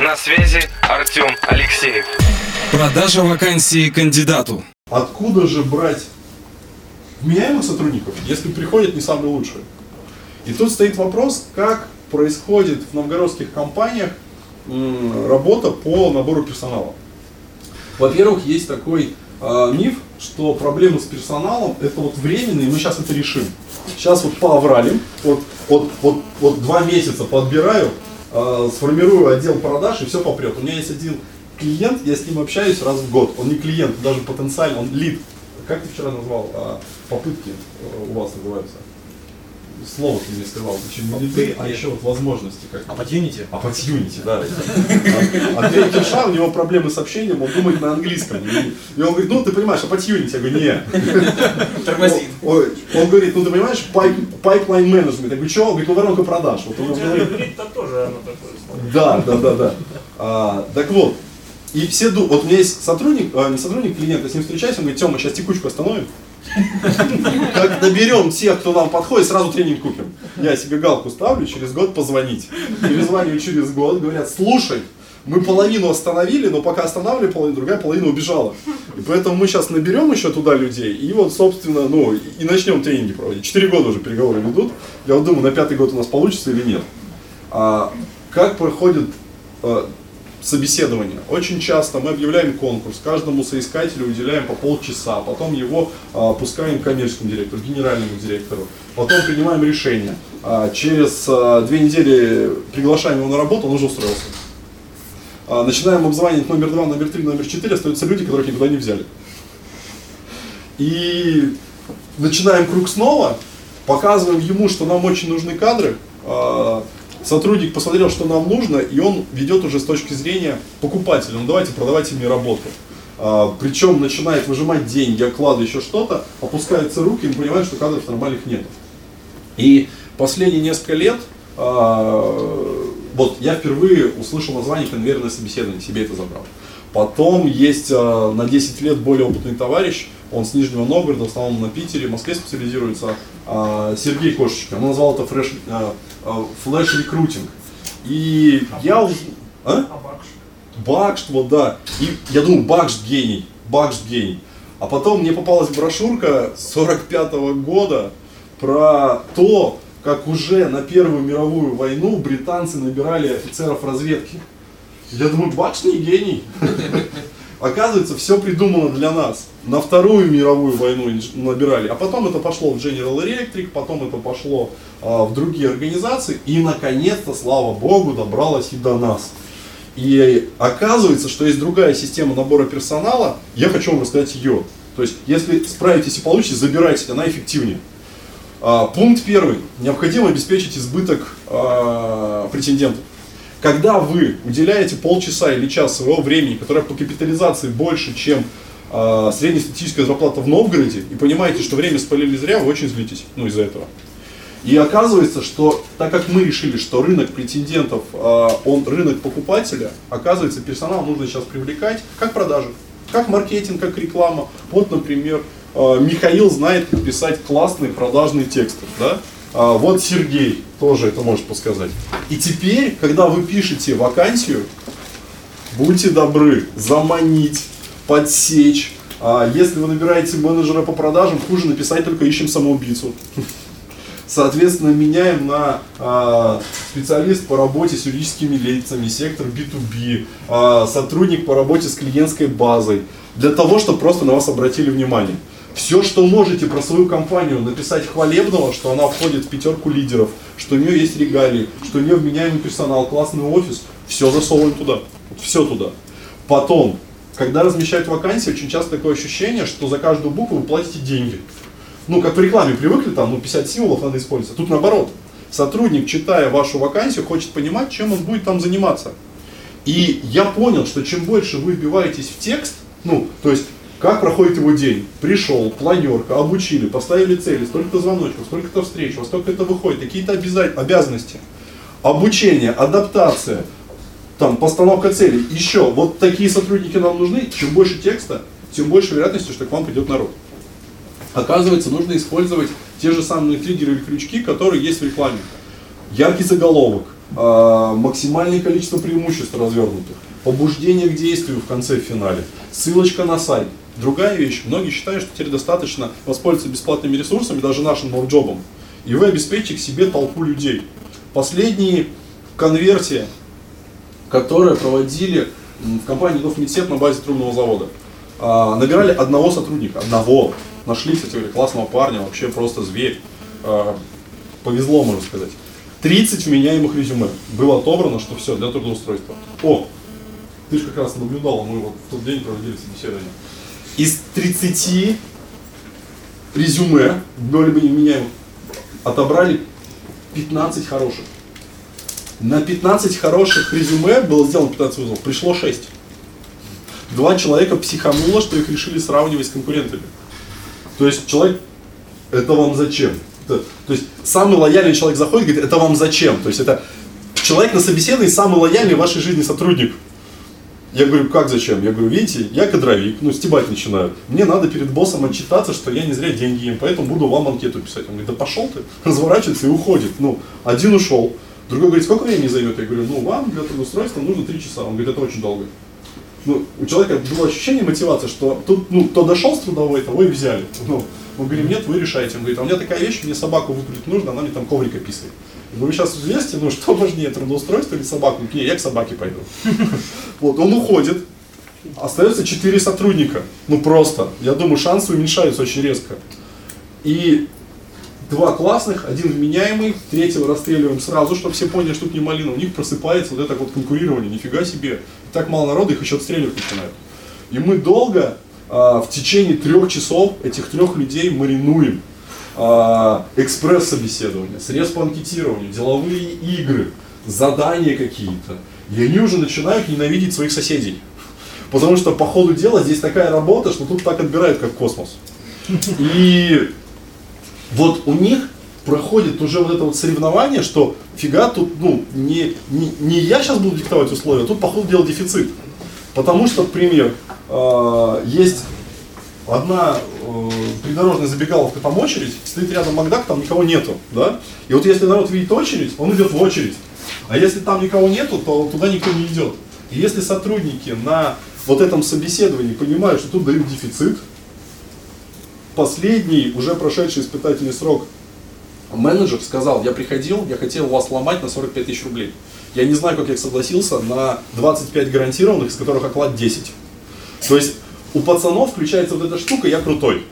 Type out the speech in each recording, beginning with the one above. На связи Артем Алексеев. Продажа вакансии кандидату. Откуда же брать меняемых сотрудников, если приходят не самые лучшие? И тут стоит вопрос, как происходит в новгородских компаниях работа по набору персонала. Во-первых, есть такой миф, что проблемы с персоналом это вот временно, и мы сейчас это решим. Сейчас вот поавралим, вот 2 месяца подбираю, сформирую отдел продаж и все попрет. У меня есть один клиент, я с ним общаюсь раз в год. Он не клиент, даже потенциально, он лид. Как ты вчера назвал? Попытки у вас называются. Слово ты мне сказал, почему не ты, а еще вот возможности. Opportunity? Opportunity, да. Андрей Кеша, у него проблемы с общением, он думает на английском. И он говорит, ну ты понимаешь, opportunity. Я говорю, не. Тормозит. Он говорит, ну ты понимаешь, pipeline management. Я говорю, что? Он говорит, ну воронка продаж. Лид-то тоже оно такое. Да. Так вот. И все думают, вот у меня есть сотрудник, не сотрудник, клиент, я с ним встречаюсь, он говорит, Тёма, сейчас текучку остановим. Как наберем всех, кто нам подходит, сразу тренинг купим. Я себе галку ставлю, через год позвонить. Перезваниваю через год, говорят, слушай, мы половину остановили, но пока останавливали половину, другая половина убежала. И поэтому мы сейчас наберем еще туда людей, и вот, собственно, ну, и начнем тренинги проводить. 4 года уже переговоры идут, я вот думаю, на 5-й год у нас получится или нет. А как проходит... собеседование. Очень часто мы объявляем конкурс, каждому соискателю уделяем по полчаса, потом его пускаем к коммерческому директору, к генеральному директору, потом принимаем решение. Через 2 недели приглашаем его на работу, он уже устроился. Начинаем обзванивать номер 2, номер 3, номер 4, остаются люди, которых никуда не взяли. И начинаем круг снова, показываем ему, что нам очень нужны кадры. Сотрудник посмотрел, что нам нужно, и он ведет уже с точки зрения покупателя. Ну давайте продавайте мне работу. Причем начинает выжимать деньги, оклады, еще что-то, опускаются руки и понимает, что кадров нормальных нет. И последние несколько лет вот я впервые услышал название конвейерное собеседование, себе это забрал. Потом есть на 10 лет более опытный товарищ, он с Нижнего Новгорода, в основном на Питере, в Москве специализируется, Сергей Кошечкин. Он назвал это флеш-рекрутинг. И я уже... Бакшт, вот да. И я думаю, Бакшт гений. А потом мне попалась брошюрка 45-го года про то, как уже на Первую мировую войну британцы набирали офицеров разведки. Я думаю, Бакшт не гений. Оказывается, все придумано для нас. На Вторую мировую войну набирали, а потом это пошло в General Electric, потом это пошло в другие организации, и наконец-то, слава богу, добралось и до нас. И оказывается, что есть другая система набора персонала, я хочу вам рассказать ее. То есть, если справитесь и получите, забирайте, она эффективнее. Пункт первый. Необходимо обеспечить избыток претендентов. Когда вы уделяете полчаса или час своего времени, которое по капитализации больше, чем среднестатистическая зарплата в Новгороде, и понимаете, что время спалили зря, вы очень злитесь, ну, из-за этого. И оказывается, что так как мы решили, что рынок претендентов, он рынок покупателя, оказывается, персонал нужно сейчас привлекать как продажи, как маркетинг, как реклама. Вот, например, Михаил знает, как писать классные продажные тексты, да? Вот Сергей тоже это может подсказать. И теперь, когда вы пишете вакансию, будьте добры, заманить, подсечь. Если вы набираете менеджера по продажам, хуже написать только ищем самоубийцу. Соответственно, меняем на специалист по работе с юридическими лицами, сектор B2B, сотрудник по работе с клиентской базой, для того, чтобы просто на вас обратили внимание. Все, что можете про свою компанию написать хвалебного, что она входит в 5-ку лидеров, что у нее есть регалии, что у нее вменяемый персонал, классный офис, все засовываем туда, все туда. Потом, когда размещают вакансии, очень часто такое ощущение, что за каждую букву вы платите деньги. Ну, как в рекламе привыкли, там, ну, 50 символов надо использовать. Тут наоборот, сотрудник, читая вашу вакансию, хочет понимать, чем он будет там заниматься. И я понял, что чем больше вы вбиваетесь в текст, ну, то есть, как проходит его день? Пришел, планерка, обучили, поставили цели, столько-то звоночков, столько-то встреч, во столько-то выходит, какие-то обязанности. Обучение, адаптация, там, постановка целей, еще. Вот такие сотрудники нам нужны. Чем больше текста, тем больше вероятности, что к вам придет народ. Оказывается, нужно использовать те же самые триггеры или крючки, которые есть в рекламе. Яркий заголовок, максимальное количество преимуществ развернутых, побуждение к действию в конце, в финале, ссылочка на сайт. Другая вещь, многие считают, что теперь достаточно воспользоваться бесплатными ресурсами, даже нашим норджобом, и вы обеспечите к себе толпу людей. Последние конверсии, которые проводили в компании Довмедсет на базе трубного завода, набирали одного сотрудника, одного. Нашли, кстати, классного парня, вообще просто зверь. Повезло, можно сказать. 30 вменяемых резюме было отобрано, что все, для трудоустройства. О, ты же как раз наблюдала, мы вот в тот день проводили собеседование. Из 30 резюме, более вменяемых, отобрали 15 хороших. На 15 хороших резюме было сделано 15 вызовов, пришло 6. 2 человека психануло, что их решили сравнивать с конкурентами. То есть человек, это вам зачем? То есть самый лояльный человек заходит и говорит, это вам зачем? То есть это человек на собеседовании, самый лояльный в вашей жизни сотрудник. Я говорю, как зачем? Я говорю, видите, я кадровик, стебать начинаю. Мне надо перед боссом отчитаться, что я не зря деньги им, поэтому буду вам анкету писать. Он говорит, да пошел ты, разворачивается и уходит. Один ушел. Другой говорит, сколько времени займет? Я говорю, вам для трудоустройства нужно 3 часа. Он говорит, это очень долго. У человека было ощущение мотивации, что тут, кто дошел с трудовой, того и взяли. Мы говорим, нет, вы решаете. Он говорит, а у меня такая вещь, мне собаку выгулить нужно, она мне там коврика писает. Я говорю, сейчас взвесьте, что важнее, трудоустройство или собаку? Не, я к собаке пойду. Он уходит, остается 4 сотрудника. Просто, я думаю, шансы уменьшаются очень резко. И 2 классных, 1 вменяемый, 3-го расстреливаем сразу, чтобы все поняли, что тут не малина. У них просыпается вот это вот конкурирование, нифига себе. И так мало народа, их еще отстреливать начинают. И мы долго, в течение 3 часов, этих 3 людей маринуем. Экспресс-собеседование, срез по анкетированию, деловые игры, задания какие-то. И они уже начинают ненавидеть своих соседей. Потому что по ходу дела здесь такая работа, что тут так отбирают, как космос. И... вот у них проходит уже вот это вот соревнование, что фига тут, не я сейчас буду диктовать условия, тут, по ходу дела, дефицит. Потому что, например, есть одна придорожная забегаловка, там очередь, стоит рядом Макдак, там никого нету, да? И вот если народ видит очередь, он идет в очередь. А если там никого нету, то туда никто не идет. И если сотрудники на вот этом собеседовании понимают, что тут дают дефицит, последний, уже прошедший испытательный срок, менеджер сказал, я приходил, я хотел вас ломать на 45 тысяч рублей. Я не знаю, как я согласился на 25 гарантированных, из которых оклад 10. То есть у пацанов включается вот эта штука, я крутой.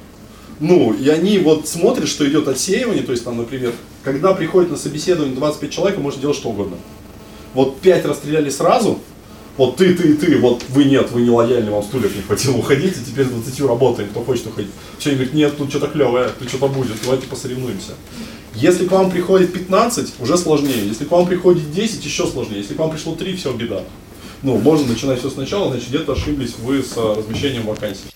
И они вот смотрят, что идет отсеивание, то есть там, например, когда приходит на собеседование 25 человек, можно делать что угодно. Вот 5 расстреляли сразу, вот ты, вот вы нет, вы не лояльны, вам стульев не хватило, уходите, теперь с 20 работаем, кто хочет уходить. Все, они говорят, нет, тут что-то клевое, тут что-то будет, давайте посоревнуемся. Если к вам приходит 15, уже сложнее, если к вам приходит 10, еще сложнее, если к вам пришло 3, все, беда. Можно начинать все сначала, значит где-то ошиблись вы с размещением вакансий.